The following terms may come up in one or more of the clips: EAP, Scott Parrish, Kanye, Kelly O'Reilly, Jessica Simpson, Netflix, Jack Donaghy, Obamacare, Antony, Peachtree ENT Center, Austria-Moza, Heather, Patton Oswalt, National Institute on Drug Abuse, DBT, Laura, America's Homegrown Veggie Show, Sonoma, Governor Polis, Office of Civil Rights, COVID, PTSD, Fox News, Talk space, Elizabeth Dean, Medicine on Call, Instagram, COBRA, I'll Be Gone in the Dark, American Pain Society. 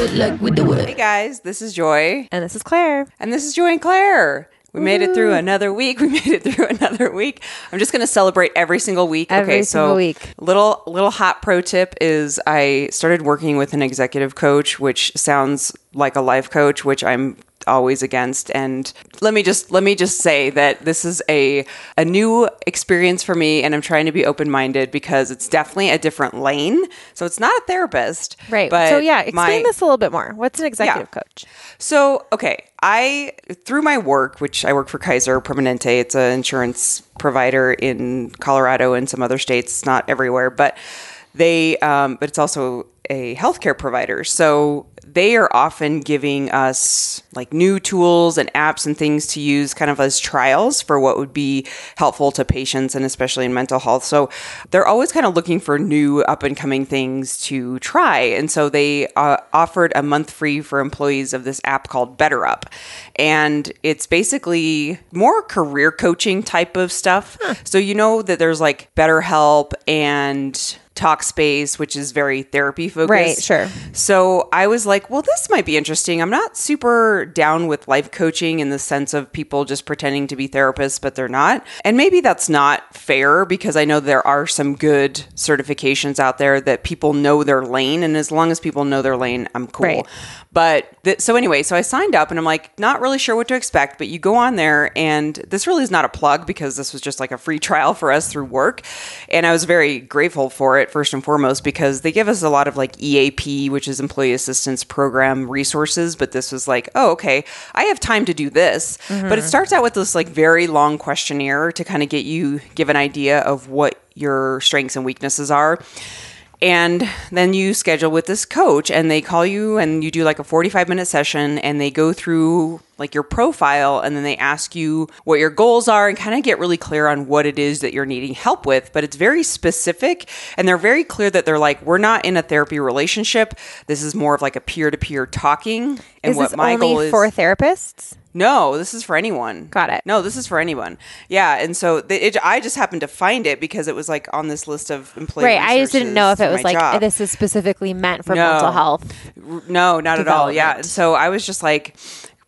it like we do it. Hey guys, this is Joy. And this is Claire. And this is Joy and Claire. We made it through another week. I'm just going to celebrate every single week. Every single week. Little hot pro tip is I started working with an executive coach, which sounds like a life coach, which I'm always against. And let me just say that this is a new experience for me, and I'm trying to be open-minded because it's definitely a different lane. So it's not a therapist. Right. But so yeah, explain this a little bit more. What's an executive coach? So, okay, through my work, which I work for Kaiser Permanente, it's an insurance provider in Colorado and some other states, not everywhere, but but it's also a healthcare provider. So they are often giving us like new tools and apps and things to use kind of as trials for what would be helpful to patients and especially in mental health. So they're always kind of looking for new up and coming things to try. And so they offered a month free for employees of this app called BetterUp. And it's basically more career coaching type of stuff. Huh. So you know that there's like BetterHelp and Talk Space, which is very therapy focused. Right, sure. So I was like, well, this might be interesting. I'm not super down with life coaching in the sense of people just pretending to be therapists, but they're not. And maybe that's not fair because I know there are some good certifications out there that people know their lane. And as long as people know their lane, I'm cool. Right. But so I signed up and I'm like, not really sure what to expect, but you go on there and this really is not a plug because this was just like a free trial for us through work. And I was very grateful for it first and foremost, because they give us a lot of like EAP, which is Employee Assistance Program resources. But this was like, oh, okay, I have time to do this. Mm-hmm. But it starts out with this like very long questionnaire to kind of give an idea of what your strengths and weaknesses are. And then you schedule with this coach and they call you and you do like a 45-minute session and they go through like your profile and then they ask you what your goals are and kind of get really clear on what it is that you're needing help with. But it's very specific and they're very clear that they're like, we're not in a therapy relationship. This is more of like a peer-to-peer talking. And what my goal is... Is this only for therapists? No, this is for anyone. Got it. No, this is for anyone. Yeah. And so I just happened to find it because it was like on this list of employee resources. Right. I just didn't know if it was like, this is specifically meant for mental health. No, not at all. Yeah. So I was just like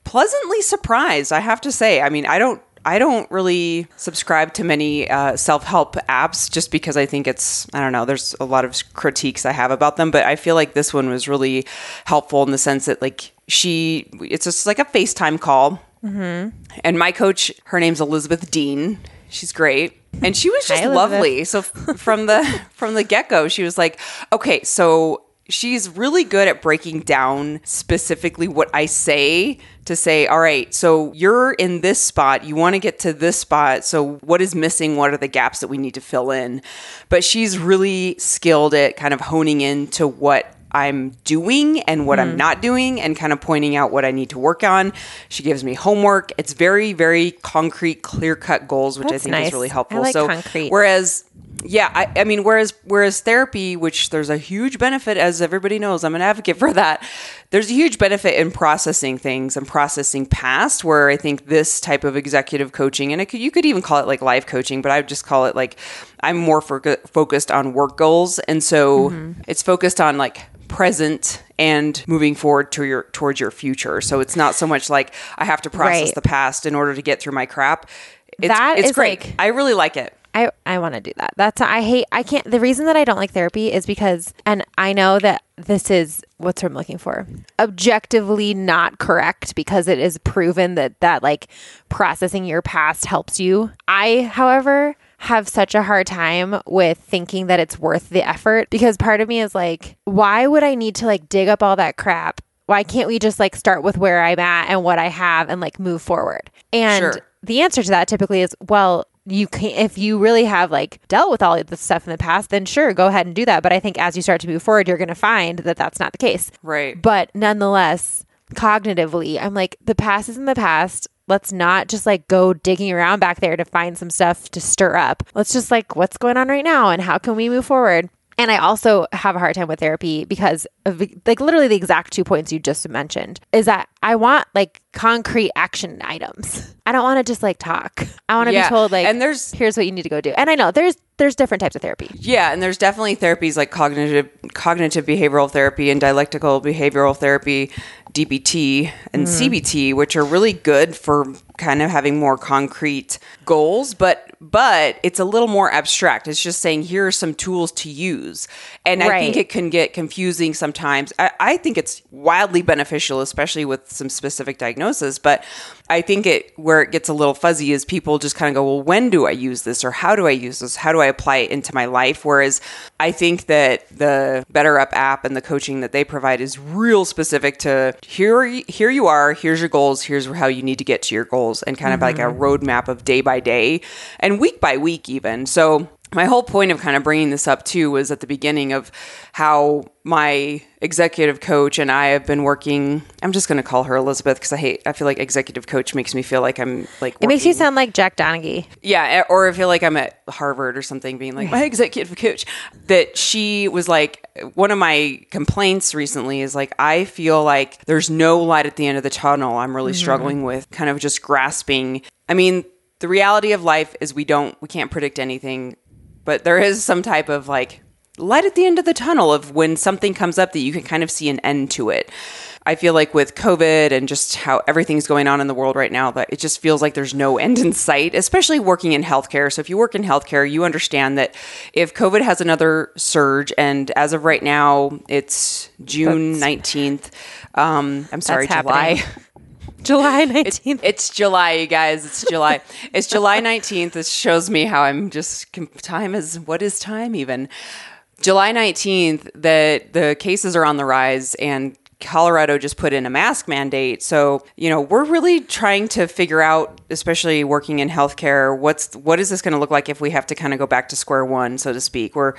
pleasantly surprised, I have to say. I mean, I don't really subscribe to many self-help apps just because I think I don't know, there's a lot of critiques I have about them, but I feel like this one was really helpful in the sense that like it's just like a FaceTime call. Mm-hmm. And my coach, her name's Elizabeth Dean. She's great. And she was just lovely. So from the get-go, she was like, okay, so she's really good at breaking down specifically what I say to say, all right, so you're in this spot. You want to get to this spot. So what is missing? What are the gaps that we need to fill in? But she's really skilled at kind of honing into what I'm doing and what I'm not doing and kind of pointing out what I need to work on. She gives me homework. It's very, very concrete, clear-cut goals, which I think is really helpful. I like concrete. Whereas therapy, which there's a huge benefit, as everybody knows, I'm an advocate for that. There's a huge benefit in processing things and processing past, where I think this type of executive coaching, and you could even call it like life coaching, but I would just call it like, I'm more focused on work goals. And so it's focused on like present and moving forward to towards your future. So it's not so much like I have to process the past in order to get through my crap. It's great. I really like it. I want to do that. The reason that I don't like therapy is because, and I know that this is, what's I'm looking for? Objectively not correct, because it is proven that like processing your past helps you. I, however, have such a hard time with thinking that it's worth the effort, because part of me is like, why would I need to like dig up all that crap? Why can't we just like start with where I'm at and what I have and like move forward? And the answer to that typically is, well, you can, if you really have like dealt with all of this stuff in the past, then sure, go ahead and do that. But I think as you start to move forward, you're going to find that that's not the case. Right. But nonetheless, cognitively, I'm like, the past is in the past. Let's not just like go digging around back there to find some stuff to stir up. Let's just like, what's going on right now and how can we move forward? And I also have a hard time with therapy because of, like, literally the exact 2 points you just mentioned is that I want, like, concrete action items. I don't want to just, like, talk. I want to be told, like, and here's what you need to go do. And I know there's different types of therapy. Yeah. And there's definitely therapies like cognitive behavioral therapy and dialectical behavioral therapy, DBT and CBT, which are really good for kind of having more concrete goals, but it's a little more abstract. It's just saying, here are some tools to use. And I think it can get confusing sometimes. I think it's wildly beneficial, especially with some specific diagnosis. But I think where it gets a little fuzzy is people just kind of go, well, when do I use this? Or how do I use this? How do I apply it into my life? Whereas I think that the BetterUp app and the coaching that they provide is real specific to here you are, here's your goals, here's how you need to get to your goals, and kind of like a roadmap of day by day and week by week even. So my whole point of kind of bringing this up too was at the beginning of how my executive coach and I have been working. I'm just going to call her Elizabeth because I feel like executive coach makes me feel like I'm like working. It makes you sound like Jack Donaghy. Yeah. Or I feel like I'm at Harvard or something being like my executive coach. That she was like, one of my complaints recently is like, I feel like there's no light at the end of the tunnel. I'm really struggling with kind of just grasping. I mean, the reality of life is we can't predict anything. But there is some type of like light at the end of the tunnel of when something comes up that you can kind of see an end to it. I feel like with COVID and just how everything's going on in the world right now, that it just feels like there's no end in sight, especially working in healthcare. So if you work in healthcare, you understand that if COVID has another surge, and as of right now, it's June 19th. July. July 19th. It's July, you guys. It's July. It's July 19th. This shows me how I'm just, what is time even? July 19th, the cases are on the rise, and Colorado just put in a mask mandate. So, you know, we're really trying to figure out, especially working in healthcare, what is this going to look like if we have to kind of go back to square one, so to speak. We're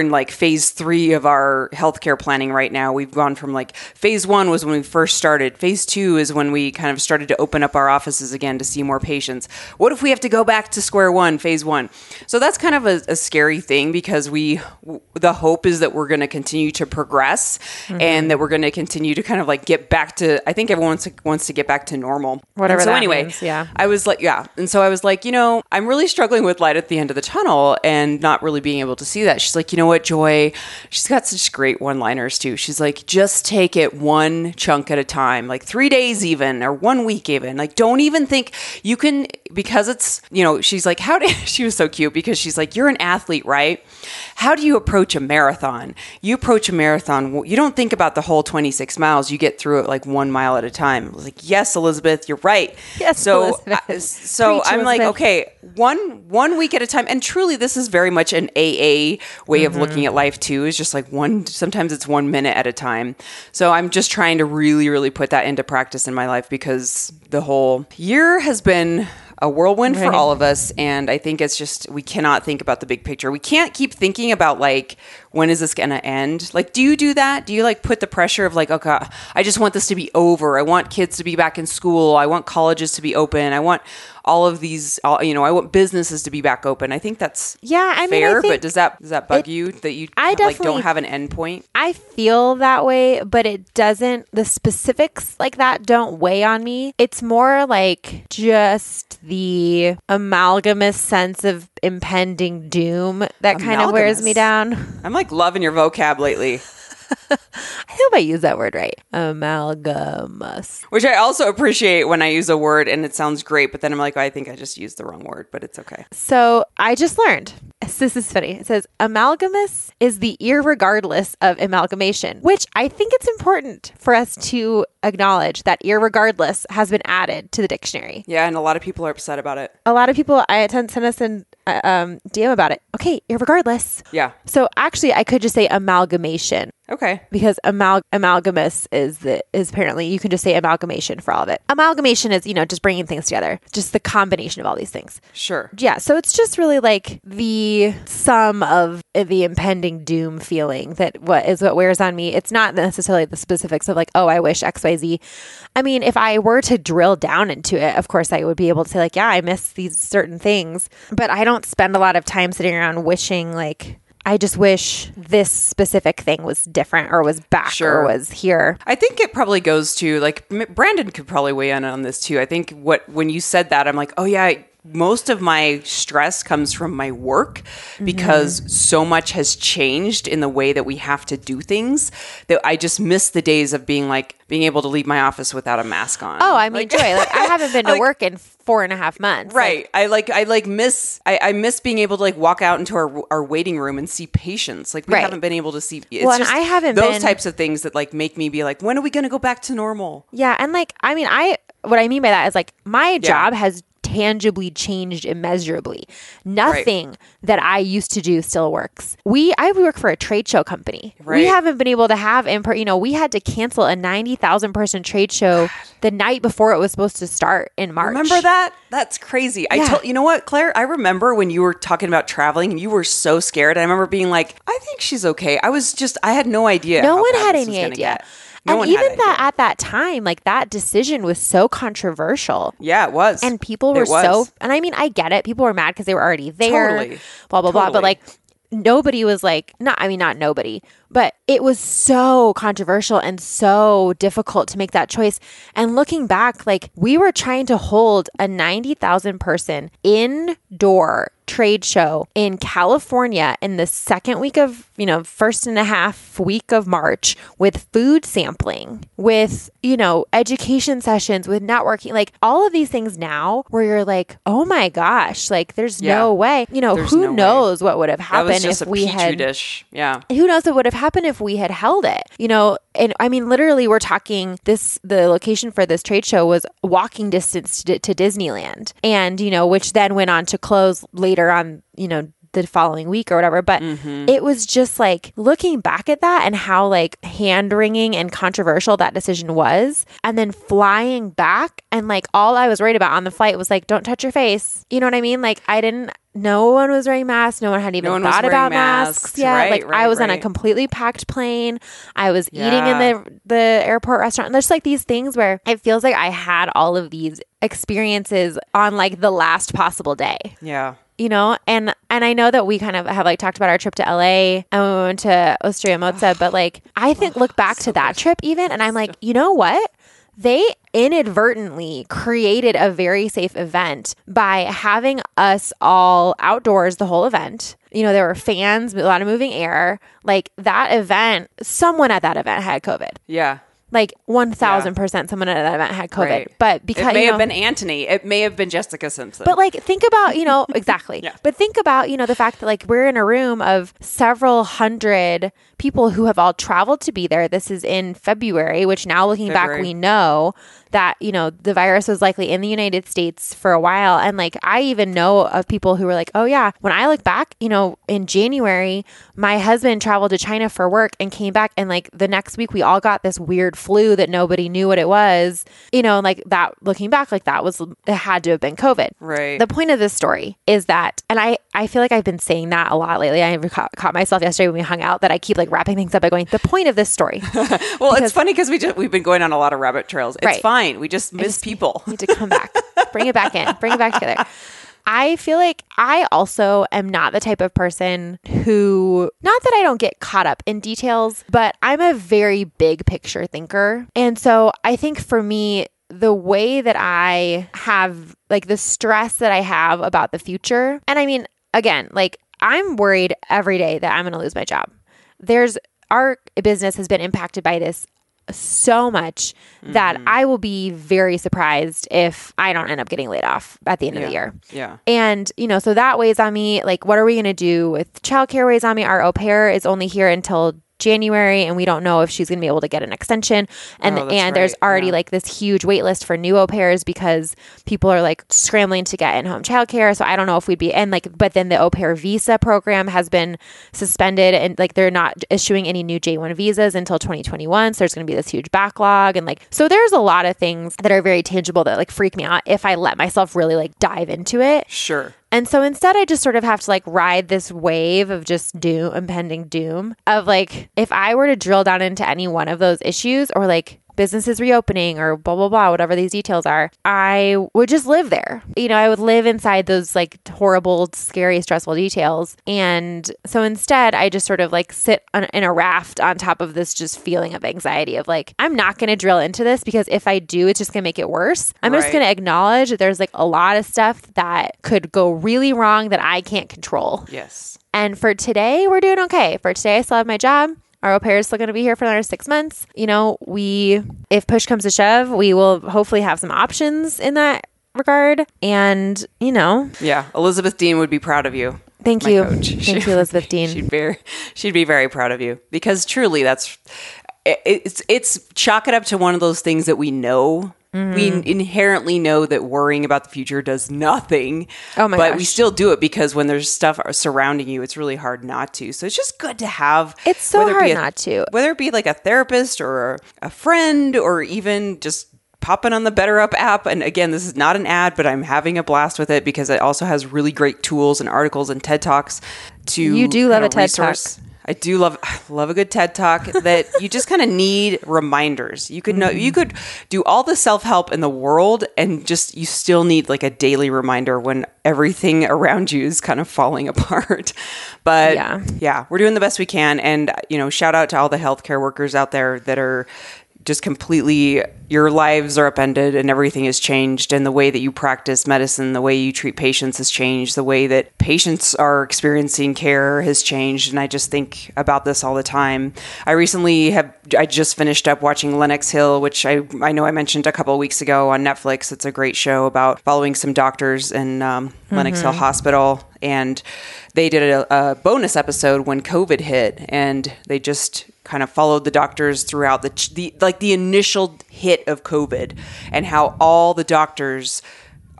in like phase 3 of our healthcare planning right now. We've gone from like phase 1 was when we first started. Phase 2 is when we kind of started to open up our offices again to see more patients. What if we have to go back to square one, phase 1? So that's kind of a scary thing, because the hope is that we're going to continue to progress and that we're going to continue to kind of like get back to, I think everyone wants to get back to normal. Whatever. And so anyway, means, And so I was like, you know, I'm really struggling with light at the end of the tunnel and not really being able to see that. She's like, you know what, Joy? She's got such great one-liners too. She's like, just take it one chunk at a time, like 3 days even, or 1 week even. Like, don't even think you can, because it's, you know, she's like, she was so cute, because she's like, you're an athlete, right? How do you approach a marathon? You approach a marathon, you don't think about the whole 26 miles, you get through it like 1 mile at a time. I was like, yes, Elizabeth, you're right. Yes, Elizabeth. So I'm like, okay, one week at a time. And truly, this is very much an AA way of looking at life too, is just like sometimes it's 1 minute at a time. So I'm just trying to really, really put that into practice in my life, because the whole year has been a whirlwind for all of us. And I think it's just, we cannot think about the big picture. We can't keep thinking about like, when is this going to end? Like, do you do that? Do you like put the pressure of like, okay, I just want this to be over. I want kids to be back in school. I want colleges to be open. I want all of these, I want businesses to be back open. I think that's fair, but does that bug you that you like don't have an end point? I feel that way, but it doesn't, the specifics like that don't weigh on me. It's more like just the amalgamous sense of impending doom that kind of wears me down. I'm like loving your vocab lately. I hope I use that word right. Amalgamous. Which I also appreciate when I use a word and it sounds great, but then I'm like, oh, I think I just used the wrong word, but it's okay. So I just learned. This is funny. It says, amalgamous is the irregardless of amalgamation, which I think it's important for us to acknowledge that irregardless has been added to the dictionary. Yeah, and a lot of people are upset about it. A lot of people sent us in DM about it. Okay, irregardless. Yeah. So actually, I could just say amalgamation. Okay. Because amalgamous is apparently, you can just say amalgamation for all of it. Amalgamation is, just bringing things together. Just the combination of all these things. Sure. Yeah. So it's just really like the sum of the impending doom feeling that what wears on me. It's not necessarily the specifics of like, oh, I wish XYZ. I mean, if I were to drill down into it, of course, I would be able to say like, yeah, I miss these certain things. But I don't spend a lot of time sitting around wishing like, I just wish this specific thing was different or was back or was here. I think it probably goes to, like, Brandon could probably weigh in on this too. I think when you said that, I'm like, oh yeah, most of my stress comes from my work because so much has changed in the way that we have to do things that I just miss the days of being able to leave my office without a mask on. Oh, I mean, Joy, I haven't been to work in 4.5 months. Right. I miss being able to walk out into our waiting room and see patients. Like, we haven't been able to see. It's those types of things that make me be like, when are we going to go back to normal? Yeah. And what I mean by that is my job has tangibly changed immeasurably. Nothing that I used to do still works. I work for a trade show company. Right. We haven't been able to have we had to cancel a 90,000 person trade show the night before it was supposed to start in March. Remember that? That's crazy. Yeah. You know what, Claire? I remember when you were talking about traveling and you were so scared. I remember being like, I think she's okay. I had no idea. No one had any idea. And even that at that time, that decision was so controversial. Yeah, it was. And people were and I mean, I get it. People were mad because they were already there. Totally. Blah, blah, blah. But nobody was not nobody, but it was so controversial and so difficult to make that choice. And looking back, we were trying to hold a 90,000 person indoor trade show in California in the second week of, first and a half week of March, with food sampling, with, education sessions, with networking, all of these things now where you're oh my gosh, there's no way, who knows what would have happened who knows what would have happened if we had held it, And I mean, literally, we're talking the location for this trade show was walking distance to Disneyland, and, which then went on to close later on, the following week or whatever. But it was just looking back at that and how hand-wringing and controversial that decision was. And then flying back and all I was worried about on the flight was don't touch your face. You know what I mean? No one was wearing masks. No one had even thought about masks yet. Right, I was on a completely packed plane. I was eating in the airport restaurant. There's these things where it feels like I had all of these experiences on the last possible day. Yeah. And I know that we kind of have talked about our trip to LA and we went to Austria-Moza, but I think look back to that trip even, and I'm you know what? They inadvertently created a very safe event by having us all outdoors the whole event. There were fans, a lot of moving air. That event, someone at that event had COVID. Yeah. 1,000% someone at that event had COVID. Right. But because it may have been Antony. It may have been Jessica Simpson. But think about, exactly. Yeah. But think about, the fact that we're in a room of several hundred people who have all traveled to be there. This is in February, which now looking back, we know that, the virus was likely in the United States for a while. And I even know of people who were oh yeah, when I look back, in January, my husband traveled to China for work and came back. And the next week we all got this weird flu that nobody knew what it was, that looking back, it had to have been COVID. Right. The point of this story is that, and I feel I've been saying that a lot lately. I caught myself yesterday when we hung out that I keep wrapping things up by going, the point of this story. Well, it's funny because we've been going on a lot of rabbit trails. It's fine. We just miss people. Need to come back. Bring it back in. Bring it back together. I feel I also am not the type of person who, not that I don't get caught up in details, but I'm a very big picture thinker. And so I think for me, the way that I have, the stress that I have about the future. And I mean, again, I'm worried every day that I'm going to lose my job. Our business has been impacted by this so much that I will be very surprised if I don't end up getting laid off at the end of the year. Yeah. And, so that weighs on me. What are we going to do with childcare weighs on me? Our au pair is only here until January, and we don't know if she's going to be able to get an extension. And there's already this huge wait list for new au pairs because people are scrambling to get in-home childcare. So I don't know if we'd be but then the au pair visa program has been suspended, and they're not issuing any new J-1 visas until 2021. So there's going to be this huge backlog. And so there's a lot of things that are very tangible that freak me out if I let myself really dive into it. Sure. And so instead, I just sort of have to ride this wave of just impending doom of if I were to drill down into any one of those issues or business is reopening or blah, blah, blah, whatever these details are, I would just live there. You know, I would live inside those like horrible, scary, stressful details. And so instead, I just sort of like sit in a raft on top of this just feeling of anxiety of like, I'm not going to drill into this because if I do, it's just going to make it worse. I'm just going to acknowledge that there's like a lot of stuff that could go really wrong that I can't control. Yes. And for today, we're doing okay. For today, I still have my job. Our au pair is still going to be here for another 6 months. You know, we, if push comes to shove, we will hopefully have some options in that regard. And, you know. Yeah. Elizabeth Dean would be proud of you. Thank you. Coach. Thank you, Elizabeth Dean. She'd be very proud of you because truly that's, it's chalk it up to one of those things that we know. Mm-hmm. We inherently know that worrying about the future does nothing, but we still do it because when there's stuff surrounding you, it's really hard not to. So it's just good to have. It's so hard not to. Whether it be like a therapist or a friend or even just popping on the BetterUp app. And again, this is not an ad, but I'm having a blast with it because it also has really great tools and articles and TED Talks to You do love a TED resource. Talk. I do love a good TED Talk that you just kind of need reminders. You could know, you could do all the self-help in the world and just, you still need like a daily reminder when everything around you is kind of falling apart. But yeah, we're doing the best we can. And, you know, shout out to all the healthcare workers out there that are just completely, your lives are upended and everything has changed. And the way that you practice medicine, the way you treat patients has changed. The way that patients are experiencing care has changed. And I just think about this all the time. I just finished up watching Lenox Hill, which I know I mentioned a couple of weeks ago on Netflix. It's a great show about following some doctors in Lenox Hill Hospital. And they did a bonus episode when COVID hit, and they just kind of followed the doctors throughout the initial hit of COVID and how all the doctors,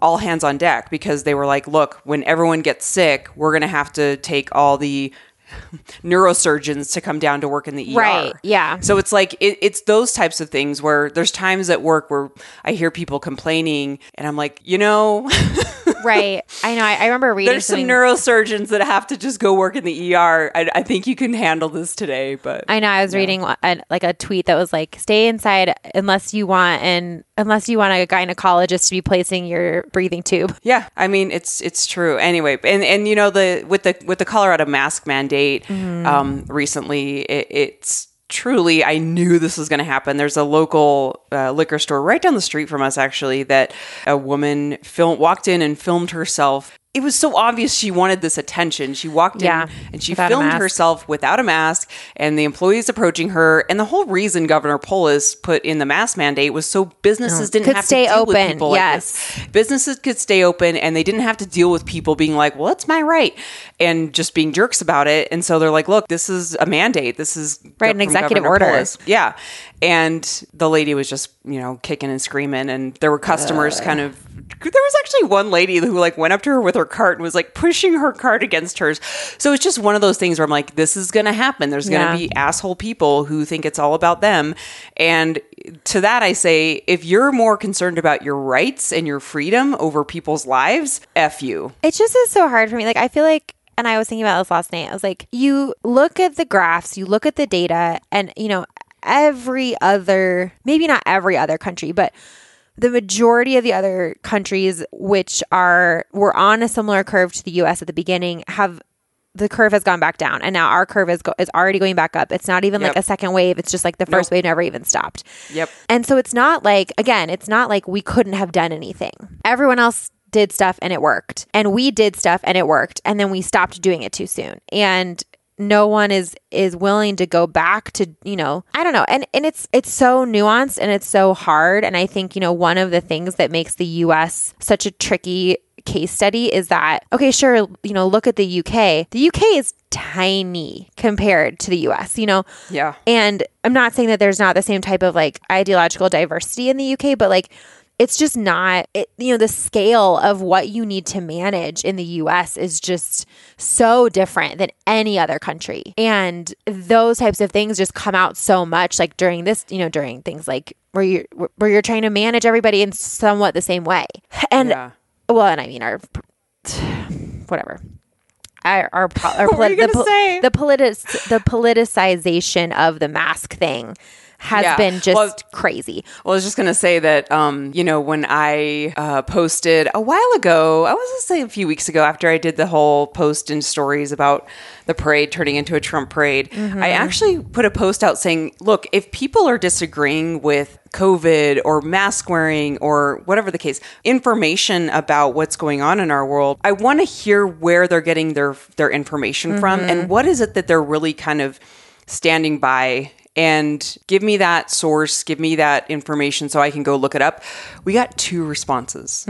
all hands on deck, because they were like, look, when everyone gets sick, we're going to have to take all the neurosurgeons to come down to work in the ER. Right. Yeah. So it's like, it's those types of things where there's times at work where I hear people complaining and I'm like, you know, right. I know. I remember reading there's some neurosurgeons that have to just go work in the ER. I think you can handle this today, but I know I was reading a tweet that was like, stay inside unless you want a gynecologist to be placing your breathing tube. Yeah. I mean, it's true. Anyway. And you know, with the Colorado mask mandate, recently, it's truly, I knew this was going to happen. There's a local liquor store right down the street from us, actually, that a woman walked in and filmed herself. It was so obvious she wanted this attention. She walked in and she filmed herself without a mask and the employees approaching her. And the whole reason Governor Polis put in the mask mandate was so businesses didn't have to deal with people like this. Businesses could stay open and they didn't have to deal with people being like, well, it's my right. And just being jerks about it. And so they're like, look, this is a mandate. This is an executive order. Yeah. And the lady was just, you know, kicking and screaming. And there were customers there was actually one lady who like went up to her with her cart and was like pushing her cart against hers. So it's just one of those things where I'm like, this is going to happen. There's going to be asshole people who think it's all about them. And to that, I say, if you're more concerned about your rights and your freedom over people's lives, F you. It just is so hard for me. Like, I feel like, and I was thinking about this last night, I was like, you look at the graphs, you look at the data, and you know, maybe not every other country, but the majority of the other countries which were on a similar curve to the U.S. at the beginning the curve has gone back down. And now our curve is already going back up. It's not even like a second wave. It's just like the first wave never even stopped. Yep. And so it's not like we couldn't have done anything. Everyone else did stuff and it worked. And we did stuff and it worked. And then we stopped doing it too soon. And no one is willing to go back to, you know, I don't know. And it's so nuanced and it's so hard. And I think, you know, one of the things that makes the US such a tricky case study is that, okay, sure, you know, look at the UK. The UK is tiny compared to the US, you know? Yeah. And I'm not saying that there's not the same type of like ideological diversity in the UK, but like, it's just not, you know, the scale of what you need to manage in the U.S. is just so different than any other country. And those types of things just come out so much like during this, you know, during things like where you're trying to manage everybody in somewhat the same way. And the politicization of the mask thing has been just crazy. Well, I was just going to say that, you know, when I posted a while ago, I was going to say a few weeks ago after I did the whole post in stories about the parade turning into a Trump parade, I actually put a post out saying, look, if people are disagreeing with COVID or mask wearing or whatever the case, information about what's going on in our world, I want to hear where they're getting their information from and what is it that they're really kind of standing by, and give me that source, give me that information so I can go look it up. We got two responses.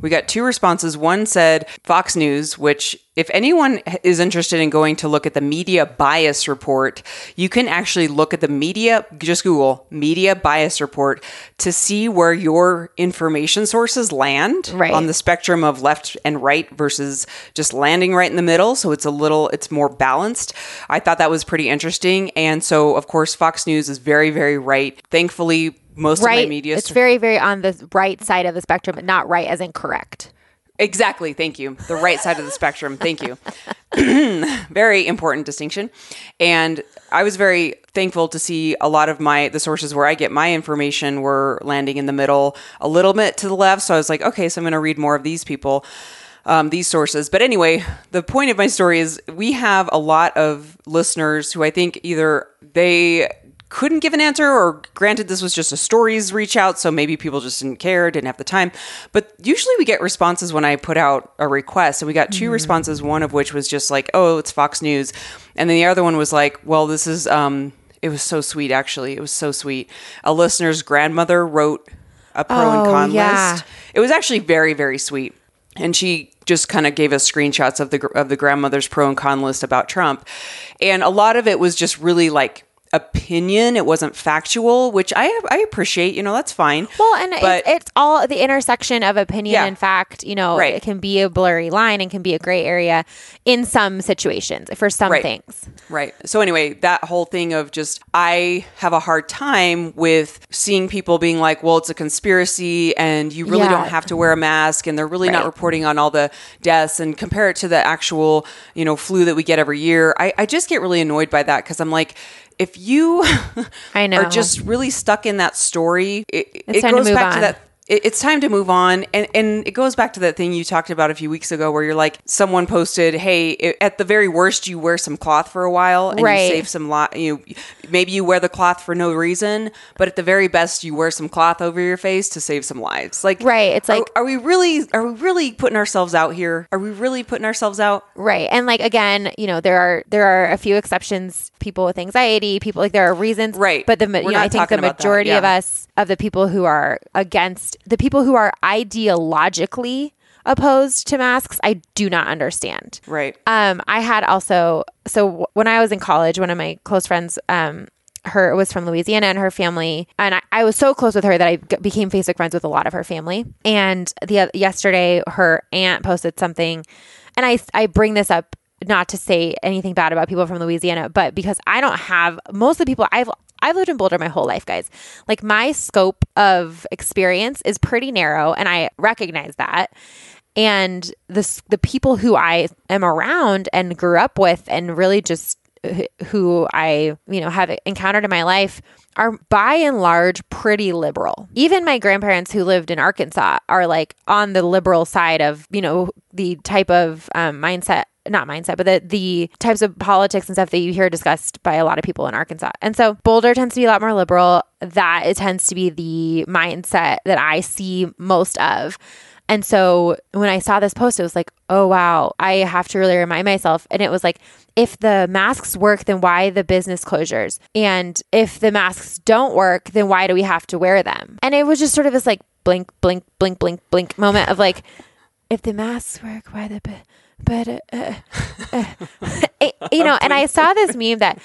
We got two responses. One said Fox News, which if anyone is interested in going to look at the media bias report, you can actually look at the media, just Google media bias report to see where your information sources land on the spectrum of left and right versus just landing right in the middle. So it's a little, it's more balanced. I thought that was pretty interesting. And so, of course, Fox News is very, very right. Thankfully, most of my media... It's very, very on the right side of the spectrum, but not right as in correct. Exactly. Thank you. The right side of the spectrum. Thank you. Very important distinction. And I was very thankful to see a lot of my, the sources where I get my information were landing in the middle, a little bit to the left. So I was like, okay, so I'm going to read more of these people, these sources. But anyway, the point of my story is we have a lot of listeners who I think either they couldn't give an answer, or granted, this was just a stories reach out, so maybe people just didn't care, didn't have the time. But usually we get responses when I put out a request, and we got two responses, one of which was just like, oh, it's Fox News. And then the other one was like, well, this is, it was so sweet, actually. It was so sweet. A listener's grandmother wrote a pro and con list. It was actually very, very sweet. And she just kind of gave us screenshots of the grandmother's pro and con list about Trump. And a lot of it was just really like, opinion. It wasn't factual, which I appreciate, you know, that's fine. Well, and it's all the intersection of opinion and fact, you know, it can be a blurry line and can be a gray area in some situations for some things. Right. So anyway, that whole thing of just, I have a hard time with seeing people being like, well, it's a conspiracy and you really don't have to wear a mask and they're really not reporting on all the deaths, and compare it to the actual, you know, flu that we get every year. I just get really annoyed by that, because I'm like, if you are just really stuck in that story, it goes back to that. It's time to move on. And it goes back to that thing you talked about a few weeks ago where you're like, someone posted, hey, at the very worst, you wear some cloth for a while and you save some maybe you wear the cloth for no reason, but at the very best, you wear some cloth over your face to save some lives. Like, it's like, are we really putting ourselves out here? Are we really putting ourselves out? Right. And like, again, you know, there are a few exceptions, people with anxiety, people, like there are reasons, but I think the majority of us, of the people who are against, the people who are ideologically opposed to masks, I do not understand. Right. I had also, so when I was in college, one of my close friends, her was from Louisiana, and her family, and I was so close with her that I became Facebook friends with a lot of her family. And yesterday, her aunt posted something, and I bring this up not to say anything bad about people from Louisiana, but because I don't have, most of the people I've lived in Boulder my whole life, guys. Like, my scope of experience is pretty narrow, and I recognize that. And the people who I am around and grew up with, and really just who I, you know, have encountered in my life, are by and large pretty liberal. Even my grandparents who lived in Arkansas are like on the liberal side of, you know, the type of but the types of politics and stuff that you hear discussed by a lot of people in Arkansas. And so Boulder tends to be a lot more liberal. That it tends to be the mindset that I see most of. And so when I saw this post, it was like, oh, wow, I have to really remind myself. And it was like, if the masks work, then why the business closures? And if the masks don't work, then why do we have to wear them? And it was just sort of this like blink, blink, blink, blink, blink moment of like, if the masks work, why the... you know, and I saw this meme that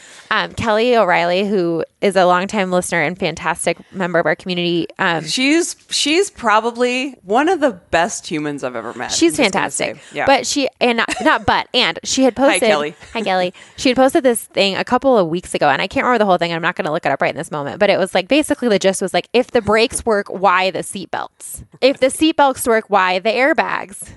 Kelly O'Reilly, who is a longtime listener and fantastic member of our community, she's probably one of the best humans I've ever met. She's fantastic, but she had posted. Hi Kelly. She had posted this thing a couple of weeks ago, and I can't remember the whole thing. I'm not going to look it up right in this moment, but it was like basically the gist was like, if the brakes work, why the seatbelts? If the seatbelts work, why the airbags?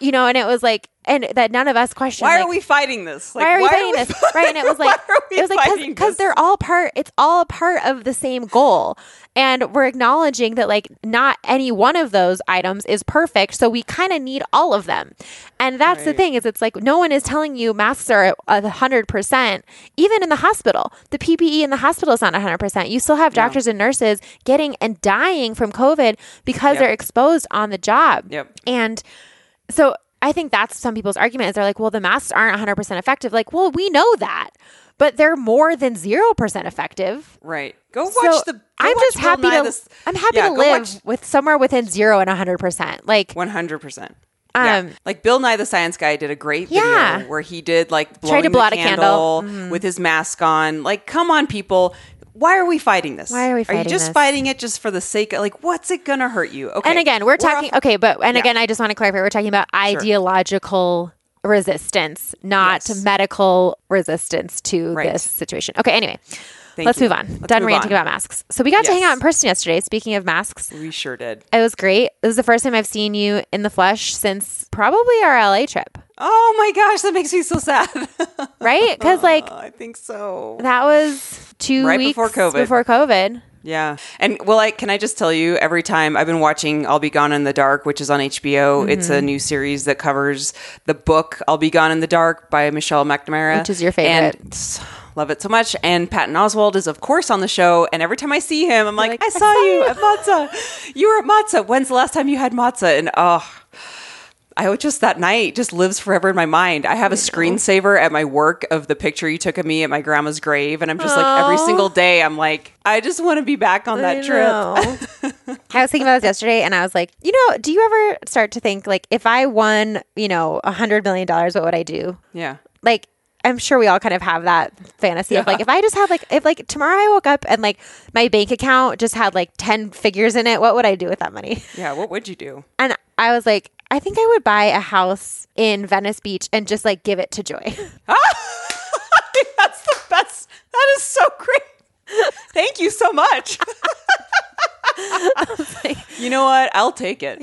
You know, and it was like, And that none of us questioned. Why are we fighting this? Like, why are we fighting this? Right? And it was like, because they're all part. It's all part of the same goal, and we're acknowledging that like not any one of those items is perfect. So we kind of need all of them, and that's right. The thing is, it's like no one is telling you masks are 100%. Even in the hospital, the PPE in the hospital is not 100%. You still have doctors and nurses getting and dying from COVID because they're exposed on the job. Yep, and so. I think that's some people's argument is they're like, well, the masks aren't 100% effective. Like, well, we know that, but they're more than 0% effective. Right. Go watch I'm happy to live with somewhere within 0 and 100%. Like 100%. Like Bill Nye the Science Guy did a great video where he did like blowing a candle with his mask on. Like, come on, people. Why are we fighting this? Why are we fighting this? Are you just fighting it just for the sake of, like, what's it going to hurt you? Okay. And again, we're talking, again, I just want to clarify, we're talking about ideological resistance, not medical resistance to this situation. Okay, anyway. Let's move on. Done ranting about masks. So we got to hang out in person yesterday. Speaking of masks. We sure did. It was great. It was the first time I've seen you in the flesh since probably our LA trip. Oh my gosh, that makes me so sad. Right? Because like. I think so. That was two weeks before COVID. Yeah. And well, can I just tell you, every time I've been watching I'll Be Gone in the Dark, which is on HBO. Mm-hmm. It's a new series that covers the book I'll Be Gone in the Dark by Michelle McNamara. Which is your favorite. And love it so much. And Patton Oswalt is, of course, on the show. And every time I see him, I'm like, I saw you at Matza. You were at Matza. When's the last time you had Matza? And I would that night just lives forever in my mind. I have a screensaver at my work of the picture you took of me at my grandma's grave. And I'm just like, every single day, I'm like, I just want to be back on that trip. I was thinking about this yesterday and I was like, you know, do you ever start to think like, if I won, you know, $100 million, what would I do? Yeah. Like, I'm sure we all kind of have that fantasy of like, if I just had like, if like tomorrow I woke up and like my bank account just had like 10 figures in it, what would I do with that money? Yeah. What would you do? And I was like, I think I would buy a house in Venice Beach and just like give it to Joy. That's the best. That is so great. Thank you so much. Like, you know what? I'll take it.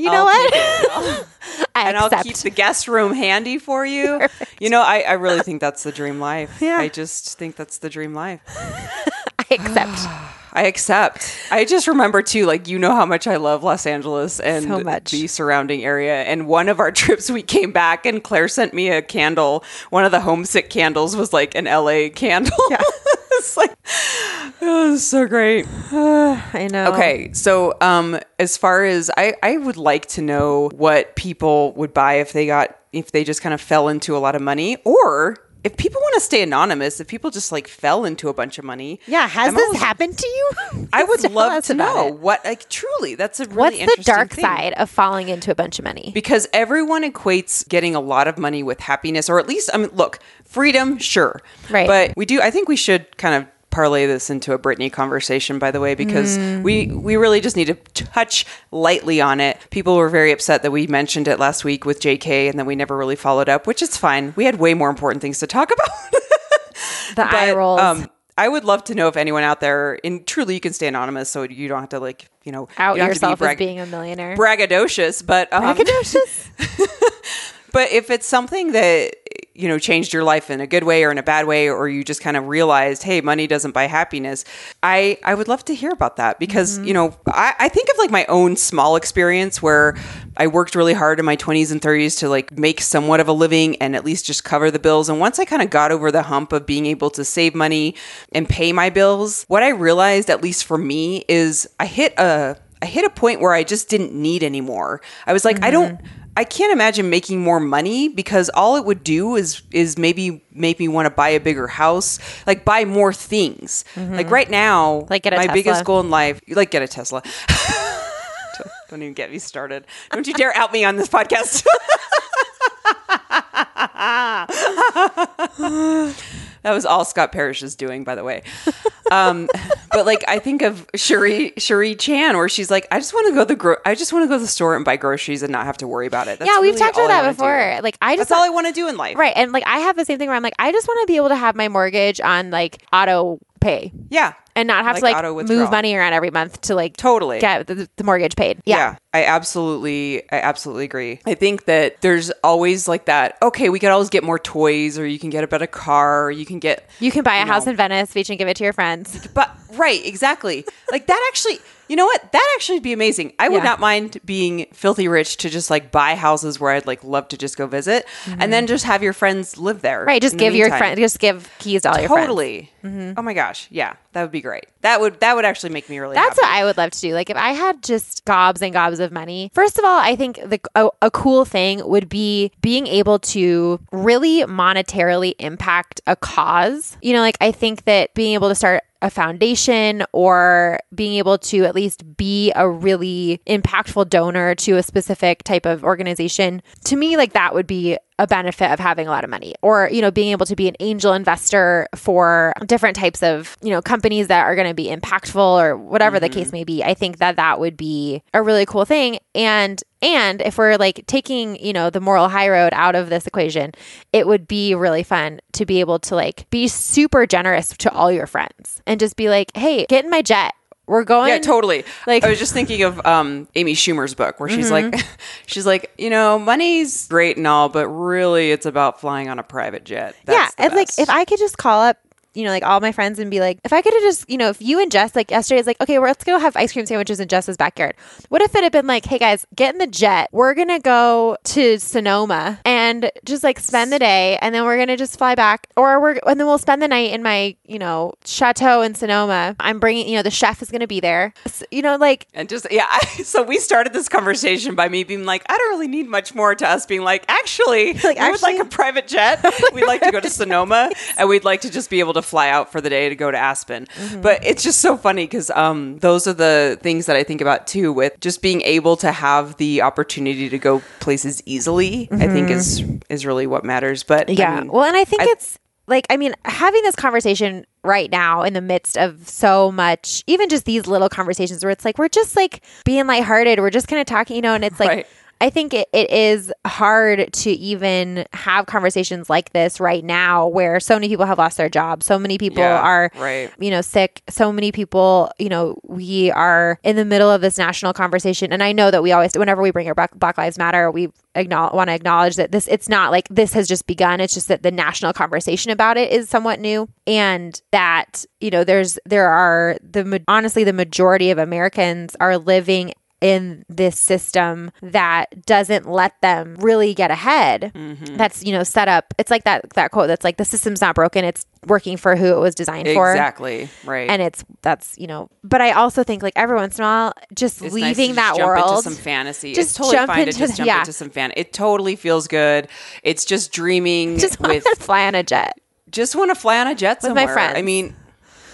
I'll keep the guest room handy for you. Perfect. You know, I really think that's the dream life. Yeah. I just think that's the dream life. I accept. I accept. I just remember too, like, you know how much I love Los Angeles and the surrounding area. And one of our trips, we came back and Claire sent me a candle. One of the homesick candles was like an LA candle. Yeah. It's like, oh, it's so great. I know. Okay. So as far as I would like to know what people would buy if they just kind of fell into a lot of money, or if people want to stay anonymous, if people just like fell into a bunch of money. Yeah. Has this happened to you? I would love to know what, like, truly, that's a really interesting thing. What's the dark side of falling into a bunch of money? Because everyone equates getting a lot of money with happiness, or at least, I mean, look, freedom, sure. Right. But I think we should kind of parlay this into a Britney conversation, by the way, because we really just need to touch lightly on it. People were very upset that we mentioned it last week with JK and then we never really followed up, which is fine. We had way more important things to talk about. But, eye rolls. I would love to know if anyone out there, and truly you can stay anonymous, so you don't have to like, you know, out yourself as being a millionaire. Braggadocious, but but if it's something that, you know, changed your life in a good way or in a bad way, or you just kind of realized, hey, money doesn't buy happiness. I would love to hear about that because, you know, I think of like my own small experience where I worked really hard in my 20s and 30s to like make somewhat of a living and at least just cover the bills. And once I kind of got over the hump of being able to save money and pay my bills, what I realized, at least for me, is I hit a point where I just didn't need anymore. I was like, I can't imagine making more money because all it would do is maybe make me want to buy a bigger house, like buy more things. Like right now, like get a Tesla. Biggest goal in life, like get a Tesla. Don't even get me started. Don't you dare out me on this podcast. That was all Scott Parrish is doing, by the way. But like, I think of Cherie Chan, where she's like, I just want to go to the store and buy groceries and not have to worry about it. That's we've talked about that before. Like, that's all I want to do in life, right? And like, I have the same thing where I'm like, I just want to be able to have my mortgage on like auto pay. Yeah. And not have like to like move money around every month to like totally get the mortgage paid. Yeah. Yeah. I absolutely agree. I think that there's always like that, okay, we could always get more toys, or you can get a better car, or you can buy a house in Venice Beach and give it to your friends. But right, exactly. Like that actually, you know what? That actually would be amazing. I would not mind being filthy rich to just like buy houses where I'd like love to just go visit, and then just have your friends live there. Right, just give your friend, just give keys to all your friends. Totally. Mm-hmm. Oh my gosh, yeah, that would be great. That would actually make me really happy. That's what I would love to do. Like if I had just gobs and gobs of money. First of all, I think a cool thing would be being able to really monetarily impact a cause. You know, like I think that being able to start a foundation, or being able to at least be a really impactful donor to a specific type of organization, to me, like that would be a benefit of having a lot of money. Or, you know, being able to be an angel investor for different types of, you know, companies that are going to be impactful or whatever the case may be. I think that that would be a really cool thing. And if we're like taking, you know, the moral high road out of this equation, it would be really fun to be able to like be super generous to all your friends and just be like, hey, get in my jet. We're going. Yeah, totally. Like I was just thinking of Amy Schumer's book where she's like, you know, money's great and all, but really it's about flying on a private jet. That's the best. Like if I could just call up, you know, like all my friends and be like, if I could have just, you know, if you and Jess, like yesterday, it's like, okay, well, let's go have ice cream sandwiches in Jess's backyard. What if it had been like, hey guys, get in the jet. We're going to go to Sonoma and just like spend the day, and then we're going to just fly back, and then we'll spend the night in my, you know, chateau in Sonoma. I'm bringing, you know, the chef is going to be there. So, you know, like. And just, yeah. So we started this conversation by me being like, I don't really need much more, to us being like, actually, would like a private jet. We'd like to go to Sonoma and we'd like to just be able to fly out for the day to go to Aspen. But it's just so funny because those are the things that I think about too, with just being able to have the opportunity to go places easily, I think is really what matters. But yeah, I mean, well, and I think it's like, I mean, having this conversation right now in the midst of so much, even just these little conversations where it's like, we're just like being lighthearted, we're just kind of talking, you know, and it's like, right. I think it is hard to even have conversations like this right now where so many people have lost their jobs. So many people are, you know, sick. So many people, you know, we are in the middle of this national conversation. And I know that we always, whenever we bring up Black Lives Matter, we want to acknowledge that it's not like this has just begun. It's just that the national conversation about it is somewhat new. And that, you know, honestly, the majority of Americans are living in this system that doesn't let them really get ahead. That's, you know, set up. It's like that quote that's like, the system's not broken, it's working for who it was designed for. Exactly. Right. And that's, you know, but I also think like every once in a while, just it's leaving nice to that jump world. Into some fantasy. Just it's totally jump fine into to just jump into some fantasy. It totally feels good. It's just dreaming. Just want to fly on a jet. Just want to fly on a jet somewhere. With my friends. I mean,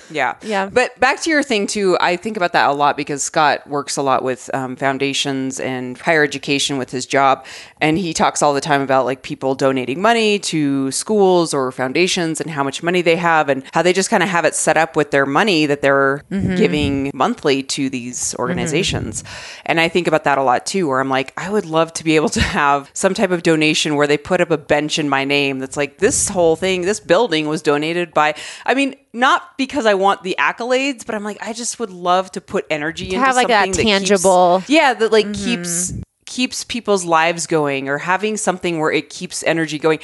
yeah. But back to your thing too, I think about that a lot because Scott works a lot with foundations and higher education with his job. And he talks all the time about like people donating money to schools or foundations and how much money they have and how they just kind of have it set up with their money that they're giving monthly to these organizations. And I think about that a lot too, where I'm like, I would love to be able to have some type of donation where they put up a bench in my name that's like, this whole thing, this building was donated by, I mean, not because I want the accolades, but I'm like, I just would love to put energy into something that tangible. That like keeps people's lives going, or having something where it keeps energy going.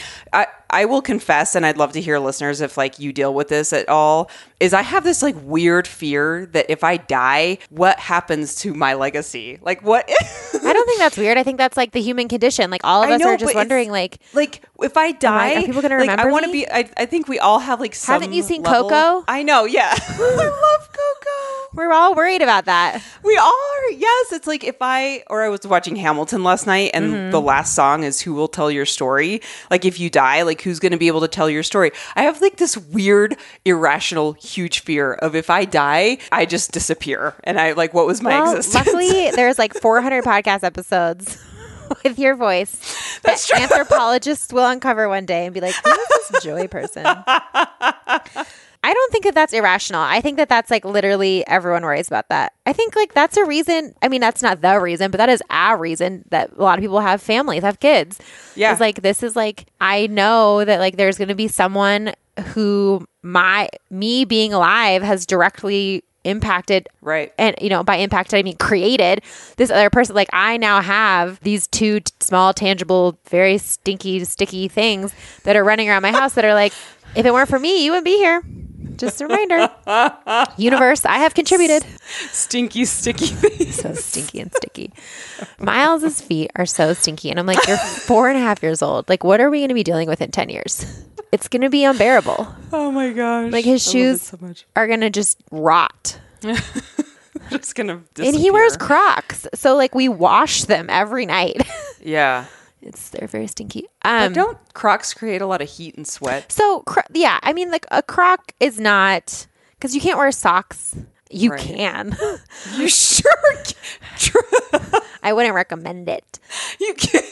I will confess, and I'd love to hear listeners if like you deal with this at all, is I have this like weird fear that if I die, what happens to my legacy? Like what? I don't think that's weird. I think that's like the human condition. Like all of us are just wondering like if I die, are people going to remember me? I want to be, I think we all have like some Haven't you seen level. Coco? I know. Yeah. I love Coco. We're all worried about that. We are. Yes. It's like I was watching Hamilton last night, and the last song is Who Will Tell Your Story? Like if you die, like who's going to be able to tell your story? I have like this weird, irrational, huge fear of if I die, I just disappear. And I like, what was my existence? Luckily, there's like 400 podcast episodes with your voice that anthropologists will uncover one day and be like, who is this Joy person? I don't think that that's irrational. I think that that's like literally everyone worries about that. I think like that's a reason. I mean, that's not the reason, but that is a reason that a lot of people have families, have kids. Yeah. It's like, this is like, I know that like there's going to be someone who me being alive has directly impacted, right? And, you know, by impacted, I mean created this other person. Like, I now have these two small, tangible, very stinky, sticky things that are running around my house that are like, if it weren't for me, you wouldn't be here. Just a reminder. Universe, I have contributed. Stinky, sticky things. So stinky and sticky. Miles's feet are so stinky. And I'm like, you're 4.5 years old. Like, what are we going to be dealing with in 10 years? It's going to be unbearable. Oh, my gosh. Like, his shoes are going to just rot. Just going to disappear. And he wears Crocs. So, like, we wash them every night. Yeah. They're very stinky. But don't Crocs create a lot of heat and sweat? So, yeah. I mean, like, a Croc is not... Because you can't wear socks. You right. can. You sure can. I wouldn't recommend it. You can.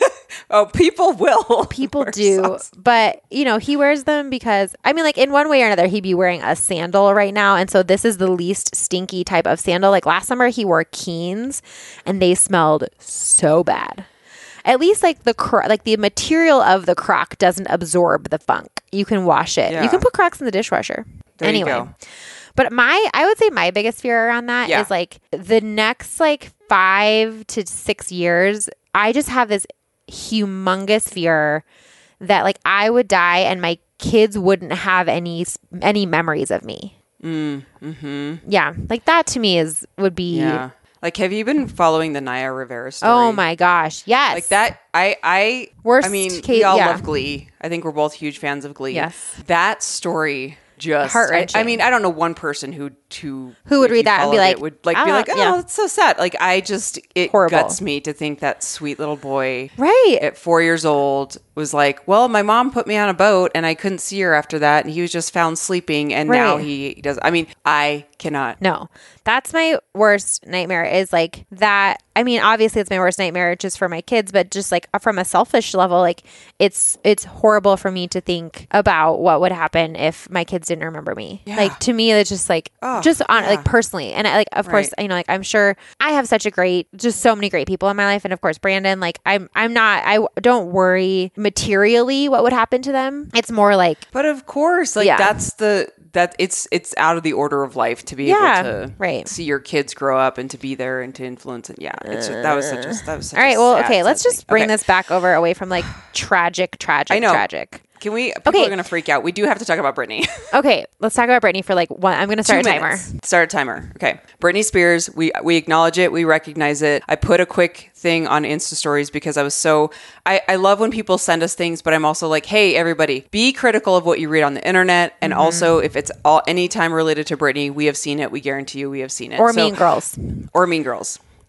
Oh, people will. People do. Socks. But, you know, he wears them because... I mean, like, in one way or another, he'd be wearing a sandal right now. And so this is the least stinky type of sandal. Like, last summer, he wore Keens. And they smelled so bad. At least like the material of the Croc doesn't absorb the funk. You can wash it. Yeah. You can put Crocs in the dishwasher. There anyway, you go. But I would say my biggest fear around that is like the next like 5 to 6 years. I just have this humongous fear that like I would die and my kids wouldn't have any memories of me. Yeah, like that to me would be. Yeah. Like, have you been following the Naya Rivera story? Oh, my gosh. Yes. Like that. I mean, we all love Glee. I think we're both huge fans of Glee. Yes. That story just... heart-wrenching. I mean, I don't know one person who would read that and be like... oh, that's so sad. Like, I just... It horrible. Guts me to think that sweet little boy... Right. At 4 years old was like, well, my mom put me on a boat and I couldn't see her after that. And he was just found sleeping. And now he does... I mean, I cannot... No. That's my worst nightmare is like that. I mean, obviously it's my worst nightmare just for my kids, but just like from a selfish level, like it's horrible for me to think about what would happen if my kids didn't remember me. Yeah. Like to me, it's just like, like personally. And I, like, of course, you know, like I'm sure I have such a great, just so many great people in my life. And of course, Brandon, like I don't worry materially what would happen to them. It's more like, but of course, like it's out of the order of life to be able to see your kids grow up and to be there and to influence it. Yeah, that was such a all right, well, okay, let's just bring this back away from like tragic. I know. Tragic. Can we? People are going to freak out. We do have to talk about Britney. Okay, let's talk about Britney for like one. I'm going to start a timer. Start a timer. Okay, Britney Spears. We acknowledge it. We recognize it. I put a quick thing on Insta stories because I was so I love when people send us things, but I'm also like, hey, everybody, be critical of what you read on the internet, and also if it's any time related to Britney, we have seen it. We guarantee you, we have seen it. Or Mean Girls.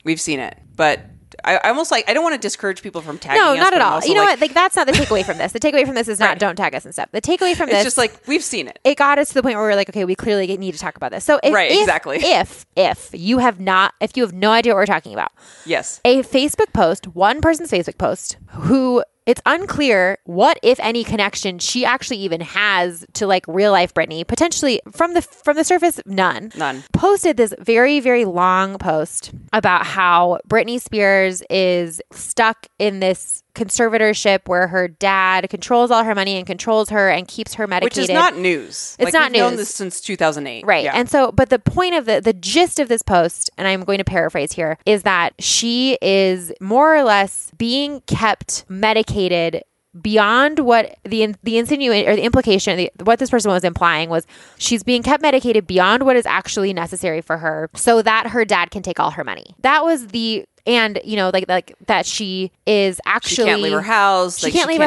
We've seen it, but. I almost like I don't want to discourage people from tagging us. No, not at all. You know what? Like that's not the takeaway from this. The takeaway from this is not don't tag us and stuff. The takeaway from this is just like we've seen it. It got us to the point where we were like, okay, we clearly need to talk about this. So if you have no idea what we're talking about, yes, a Facebook post, one person's Facebook post, who it's unclear what if any connection she actually even has to like real life Britney. Potentially from the surface, none. Posted this very very long post about how Britney Spears is stuck in this conservatorship where her dad controls all her money and controls her and keeps her medicated. Which is not news. We've known this since 2008. Right. Yeah. And so, but the point of the gist of this post, and I'm going to paraphrase here, is that she is more or less being kept medicated beyond what the insinuation or the implication, what this person was implying was she's being kept medicated beyond what is actually necessary for her so that her dad can take all her money. That was the... And, you know, like that she is actually... She can't leave her house. She can't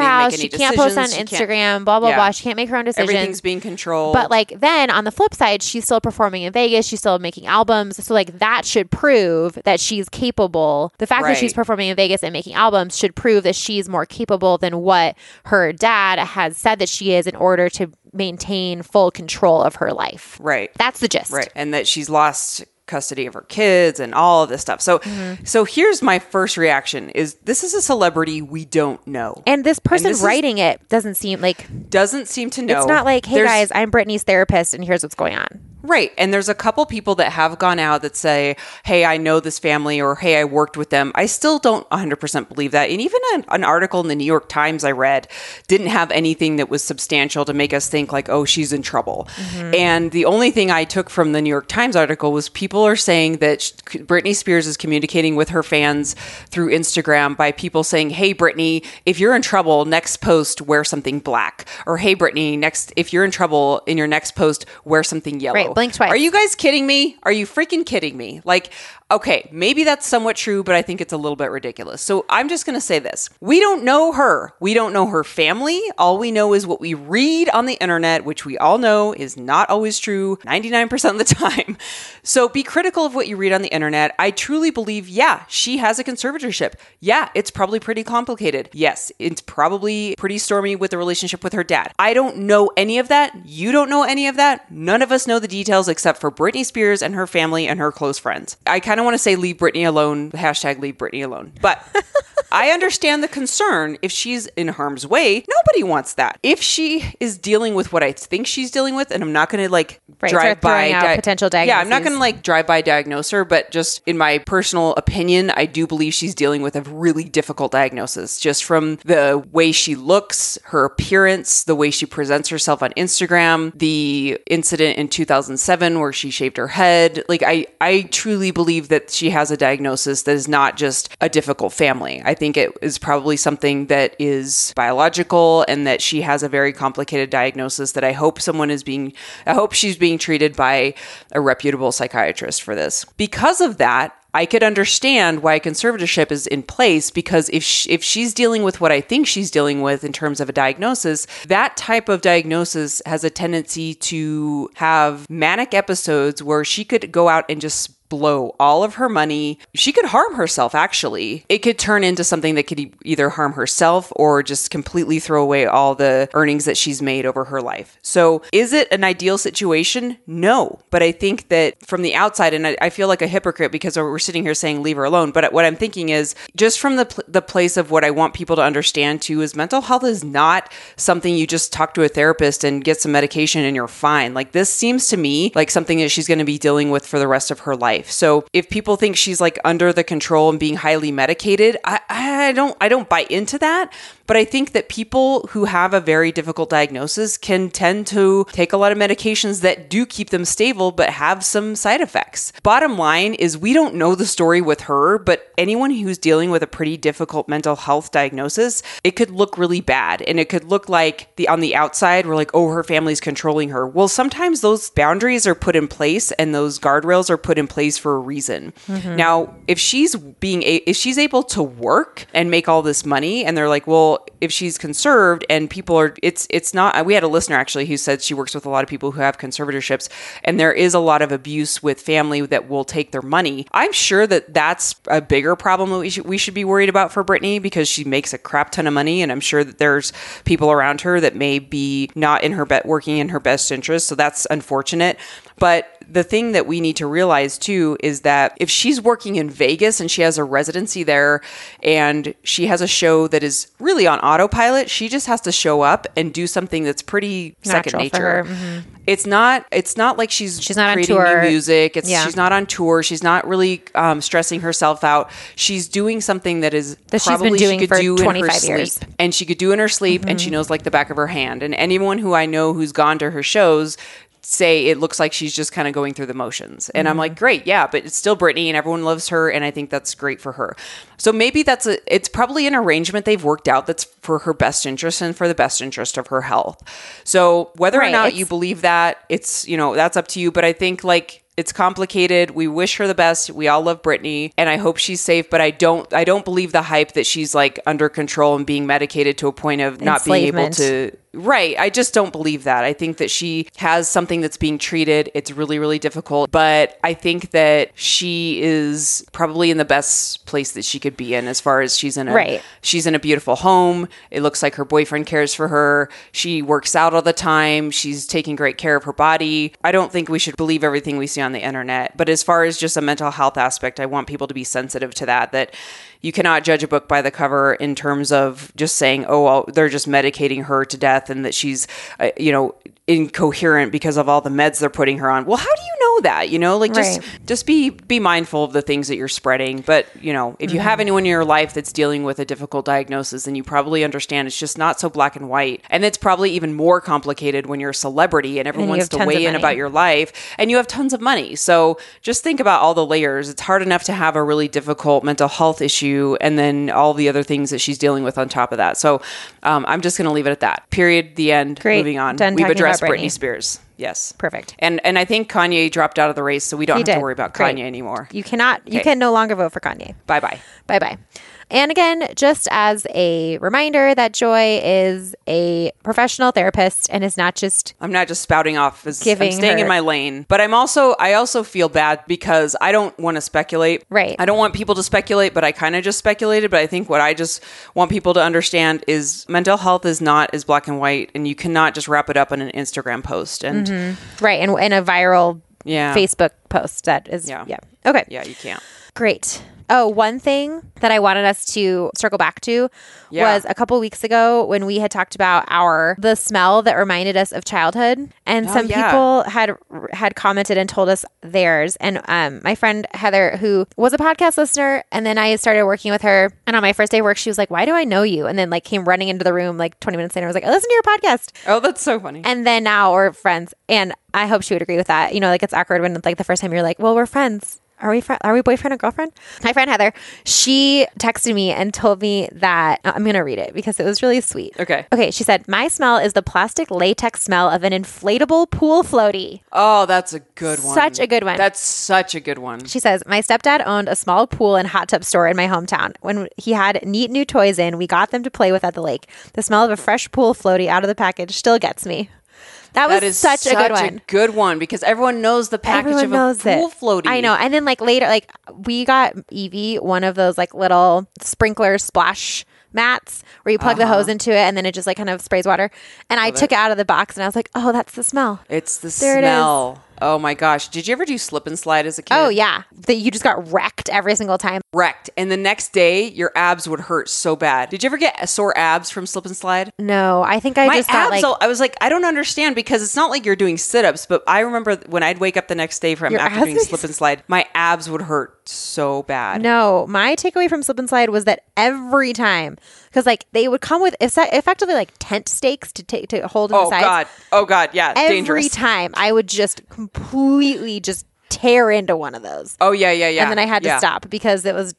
post on Instagram, blah, blah, blah. She can't make her own decisions. Everything's being controlled. But, like, then on the flip side, she's still performing in Vegas. She's still making albums. So, like, that should prove that she's capable. The fact that she's performing in Vegas and making albums should prove that she's more capable than what her dad has said that she is in order to maintain full control of her life. Right. That's the gist. Right. And that she's lost... custody of her kids and all of this stuff. So so here's my first reaction is this is a celebrity we don't know. And this person writing it doesn't seem to know. It's not like, hey guys, I'm Britney's therapist and here's what's going on. Right. And there's a couple people that have gone out that say, hey, I know this family, or hey, I worked with them. I still don't 100% believe that. And even an article in the New York Times I read didn't have anything that was substantial to make us think like, oh, she's in trouble. Mm-hmm. And the only thing I took from the New York Times article was people are saying that Britney Spears is communicating with her fans through Instagram by people saying, hey, Britney, if you're in trouble, next post, wear something black. Or hey, Britney, next, if you're in trouble in your next post, wear something yellow. Right. Blink twice. Are you guys kidding me? Are you freaking kidding me? Like, okay, maybe that's somewhat true, but I think it's a little bit ridiculous. So I'm just going to say this. We don't know her. We don't know her family. All we know is what we read on the internet, which we all know is not always true 99% of the time. So be critical of what you read on the internet. I truly believe, yeah, she has a conservatorship. Yeah, it's probably pretty complicated. Yes, it's probably pretty stormy with the relationship with her dad. I don't know any of that. You don't know any of that. None of us know the details except for Britney Spears and her family and her close friends. I kind of want to say leave Britney alone, hashtag leave Britney alone. But I understand the concern if she's in harm's way. Nobody wants that. If she is dealing with what I think she's dealing with, and I'm not going to like drive by potential diagnoses. Yeah, I'm not going to like drive by diagnose her, but just in my personal opinion, I do believe she's dealing with a really difficult diagnosis just from the way she looks, her appearance, the way she presents herself on Instagram, the incident in 2007 where she shaved her head. Like I truly believe that she has a diagnosis that is not just a difficult family. I think it is probably something that is biological and that she has a very complicated diagnosis that I hope she's being treated by a reputable psychiatrist for this. Because of that, I could understand why conservatorship is in place, because if she's dealing with what I think she's dealing with in terms of a diagnosis, that type of diagnosis has a tendency to have manic episodes where she could go out and just blow all of her money. She could harm herself, actually. It could turn into something that could either harm herself or just completely throw away all the earnings that she's made over her life. So is it an ideal situation? No. But I think that from the outside, and I feel like a hypocrite because we're sitting here saying leave her alone. But what I'm thinking is just from the place of what I want people to understand too is mental health is not something you just talk to a therapist and get some medication and you're fine. Like this seems to me like something that she's going to be dealing with for the rest of her life. So if people think she's like under the control and being highly medicated, I don't buy into that. But I think that people who have a very difficult diagnosis can tend to take a lot of medications that do keep them stable, but have some side effects. Bottom line is we don't know the story with her, but anyone who's dealing with a pretty difficult mental health diagnosis, it could look really bad. And it could look like on the outside, we're like, oh, her family's controlling her. Well, sometimes those boundaries are put in place and those guardrails are put in place for a reason. Mm-hmm. Now, if she's able to work and make all this money and they're like, well, if she's conserved and people are, it's not, we had a listener actually who said she works with a lot of people who have conservatorships and there is a lot of abuse with family that will take their money. I'm sure that that's a bigger problem that we should be worried about for Britney because she makes a crap ton of money. And I'm sure that there's people around her that may be not in her working in her best interest. So that's unfortunate. But the thing that we need to realize too is that if she's working in Vegas and she has a residency there and she has a show that is really on autopilot, she just has to show up and do something that's pretty second nature. Mm-hmm. It's not like she's not creating new music. She's not on tour. She's not really stressing herself out. She's doing something that probably she's been doing for 25 years. And she could do in her sleep mm-hmm. and she knows like the back of her hand. And anyone who I know who's gone to her shows say it looks like she's just kind of going through the motions. And I'm like, great, yeah, but it's still Britney and everyone loves her and I think that's great for her. So maybe it's probably an arrangement they've worked out that's for her best interest and for the best interest of her health. So whether or not you believe that, it's, you know, that's up to you. But I think like, it's complicated. We wish her the best. We all love Britney and I hope she's safe, but I don't believe the hype that she's like under control and being medicated to a point of not being able to. Right. I just don't believe that. I think that she has something that's being treated. It's really, really difficult, but I think that she is probably in the best place that she could be in as far as she's in a beautiful home. It looks like her boyfriend cares for her. She works out all the time. She's taking great care of her body. I don't think we should believe everything we see on the internet, but as far as just a mental health aspect, I want people to be sensitive to that you cannot judge a book by the cover in terms of just saying, oh, well, they're just medicating her to death death and that she's, incoherent because of all the meds they're putting her on. Well, how do you know that? Just be mindful of the things that you're spreading. But, if you have anyone in your life that's dealing with a difficult diagnosis, then you probably understand it's just not so black and white. And it's probably even more complicated when you're a celebrity and everyone wants to weigh in about your life and you have tons of money. So just think about all the layers. It's hard enough to have a really difficult mental health issue and then all the other things that she's dealing with on top of that. So I'm just going to leave it at that. Period. The end. Great. Moving on. We've addressed Britney Spears. Yes. Perfect. And I think Kanye dropped out of the race, so we don't have to worry about Kanye anymore. You cannot. Okay. You can no longer vote for Kanye. Bye-bye. Bye-bye. And again, just as a reminder that Joy is a professional therapist and is not just... I'm not just spouting off. I'm staying in my lane. But I also feel bad because I don't want to speculate. Right. I don't want people to speculate, but I kind of just speculated. But I think what I just want people to understand is mental health is not as black and white, and you cannot just wrap it up in an Instagram post. And Right. And a viral Facebook post that is... Yeah. Okay. Yeah, you can't. Great. Oh, one thing that I wanted us to circle back to was a couple weeks ago when we had talked about the smell that reminded us of childhood. And some people had commented and told us theirs. And my friend Heather, who was a podcast listener, and then I started working with her. And on my first day of work, she was like, "Why do I know you?" And then came running into the room 20 minutes later. I was like, "I listen to your podcast." Oh, that's so funny. And then now we're friends. And I hope she would agree with that. It's awkward when the first time you're like, "Well, we're friends. Are we boyfriend or girlfriend?" My friend Heather, she texted me and told me that I'm going to read it because it was really sweet. Okay. She said, "My smell is the plastic latex smell of an inflatable pool floatie." Oh, that's a good one. Such a good one. That's such a good one. She says, "My stepdad owned a small pool and hot tub store in my hometown. When he had neat new toys in, we got them to play with at the lake. The smell of a fresh pool floatie out of the package still gets me." That is such a good one. Such a good one because everyone knows the package of a pool floatie. I know. And then later, we got Evie one of those little sprinkler splash mats where you plug the hose into it and then it just kind of sprays water. And I took it out of the box and I was like, "Oh, that's the smell." It's the smell. It is. Oh my gosh. Did you ever do slip and slide as a kid? Oh yeah. That you just got wrecked every single time. Wrecked. And the next day your abs would hurt so bad. Did you ever get sore abs from slip and slide? No. I think I just got I was like, I don't understand because it's not like you're doing sit-ups, but I remember when I'd wake up the next day after doing slip and slide, my abs would hurt so bad. No. My takeaway from slip and slide was that every time, because they would come with effectively tent stakes to hold in the sides. Oh God. Yeah. Every dangerous. Time I would just completely just tear into one of those. Oh, yeah. And then I had to stop because it was,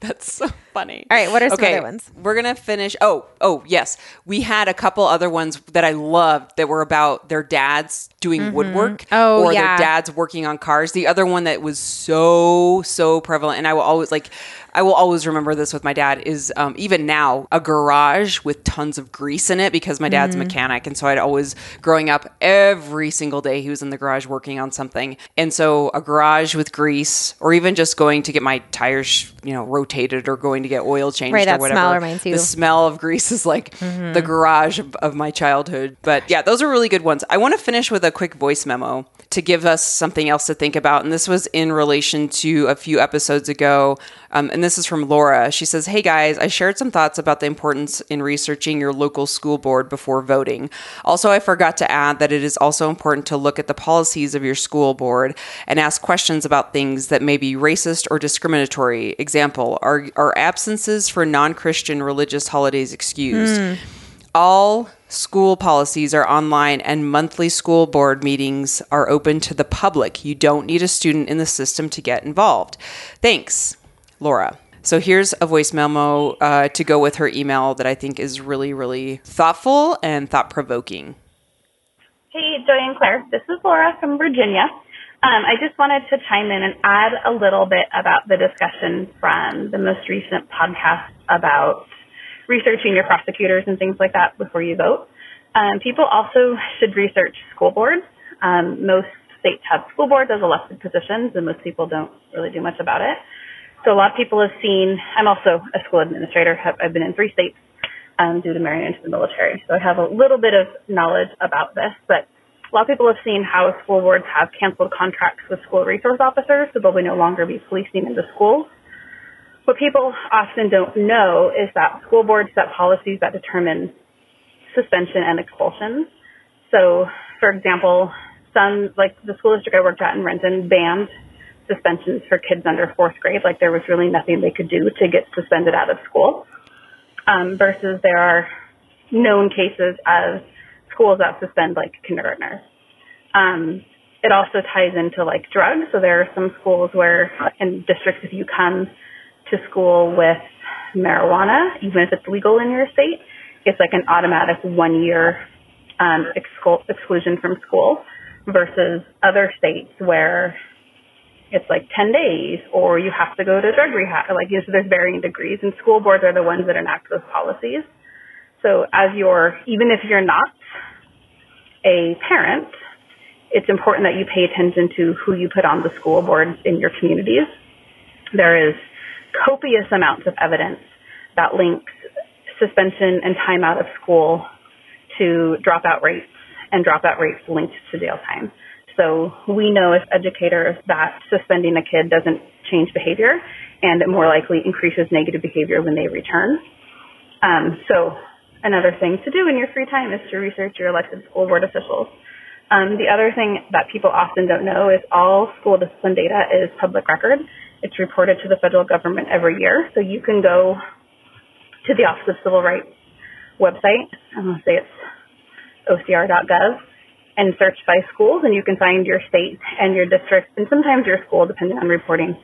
That's so funny. All right. What are some other ones? We're going to finish. Oh, yes. We had a couple other ones that I loved that were about their dads doing woodwork or their dads working on cars. The other one that was so, so prevalent, and I will always remember this with my dad, is even now a garage with tons of grease in it because my dad's a mechanic. And so I'd always, growing up, every single day he was in the garage working on something. And so a garage with grease, or even just going to get my tires, rotated or going to get oil changed or whatever. Smell reminds you. The smell of grease is the garage of my childhood. But yeah, those are really good ones. I want to finish with a quick voice memo to give us something else to think about. And this was in relation to a few episodes ago. And this is from Laura. She says, "Hey guys, I shared some thoughts about the importance in researching your local school board before voting. Also, I forgot to add that it is also important to look at the policies of your school board and ask questions about things that may be racist or discriminatory. Example, are absences for non-Christian religious holidays excused? All school policies are online and monthly school board meetings are open to the public. You don't need a student in the system to get involved. Thanks, Laura." So here's a voice memo to go with her email that I think is really, really thoughtful and thought-provoking. Hey, Joy and Claire. This is Laura from Virginia. I just wanted to chime in and add a little bit about the discussion from the most recent podcast about researching your prosecutors and things like that before you vote. People also should research school boards. Most states have school boards as elected positions, and most people don't really do much about it. So a lot of people have seen, I'm also a school administrator. I've been in 3 states due to marrying into the military. So I have a little bit of knowledge about this, but a lot of people have seen how school boards have canceled contracts with school resource officers, so they'll no longer be policing into schools. What people often don't know is that school boards set policies that determine suspension and expulsion. So, for example, some, like the school district I worked at in Renton, banned suspensions for kids under fourth grade. Like there was really nothing they could do to get suspended out of school. Versus there are known cases of schools that suspend like kindergartners. It also ties into like drugs. So there are some schools where in districts, if you come to school with marijuana, even if it's legal in your state, it's like an automatic 1 year exclusion from school, versus other states where it's like 10 days or you have to go to drug rehab. Like, you know, so there's varying degrees, and school boards are the ones that enact those policies. So even if you're not a parent, it's important that you pay attention to who you put on the school boards in your communities. There is copious amounts of evidence that links suspension and time out of school to dropout rates, and dropout rates linked to jail time. So we know as educators that suspending a kid doesn't change behavior, and it more likely increases negative behavior when they return. So another thing to do in your free time is to research your elected school board officials. The other thing that people often don't know is all school discipline data is public record. It's reported to the federal government every year. So you can go to the Office of Civil Rights website, I'm going to say it's ocr.gov, and search by schools, and you can find your state and your district, and sometimes your school, depending on reporting,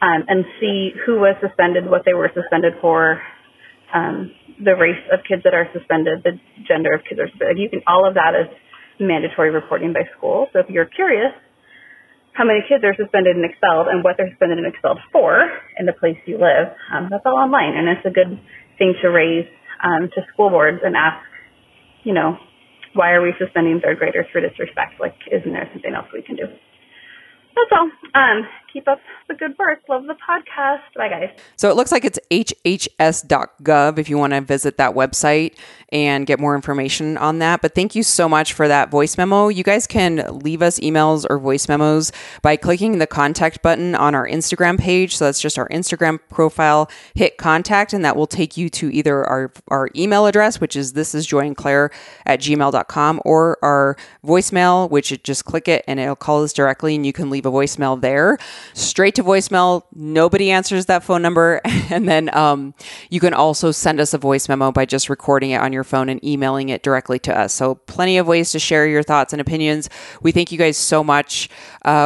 and see who was suspended, what they were suspended for, the race of kids that are suspended, the gender of kids that are suspended. All of that is mandatory reporting by school. So if you're curious how many kids are suspended and expelled and what they're suspended and expelled for in the place you live, that's all online. And it's a good thing to raise to school boards and ask, why are we suspending third graders for disrespect? Like, isn't there something else we can do? That's all. Keep up the good work. Love the podcast. Bye, guys. So it looks like it's hhs.gov if you want to visit that website and get more information on that. But thank you so much for that voice memo. You guys can leave us emails or voice memos by clicking the contact button on our Instagram page. So that's just our Instagram profile. Hit contact, and that will take you to either our email address, which is thisisjoyandclaire@gmail.com, or our voicemail, which you just click it and it'll call us directly, and you can leave a voicemail there. Straight to voicemail. Nobody answers that phone number. And then you can also send us a voice memo by just recording it on your phone and emailing it directly to us. So plenty of ways to share your thoughts and opinions. We thank you guys so much.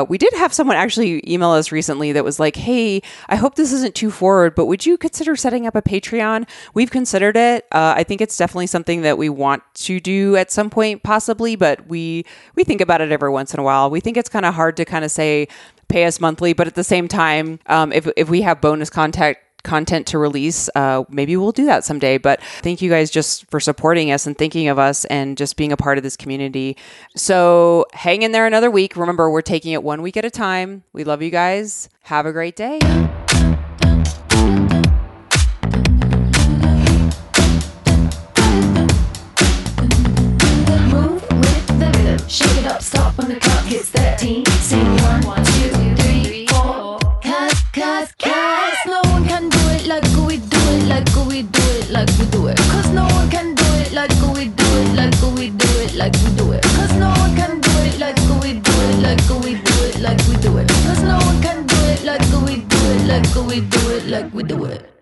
We did have someone actually email us recently that was like, hey, I hope this isn't too forward, but would you consider setting up a Patreon? We've considered it. I think it's definitely something that we want to do at some point, possibly, but we think about it every once in a while. We think it's kind of hard to kind of say pay us monthly, but at the same time, if we have bonus content to release, maybe we'll do that someday. But thank you guys just for supporting us and thinking of us and just being a part of this community. So hang in there another week. Remember, we're taking it 1 week at a time. We love you guys. Have a great day. Move with the rhythm. Shake it up. Stop when the clock hits 13. Sing 1, 2, 3, 4. Cause no one can do it like we do it, like we do it, like we do it. Cause no one can do it like we do it, like we do it, like we do it. Cause no one can do it like we do it, like we do it, like we do it. Cause no one can do it like we do it, like we do it, like we do it.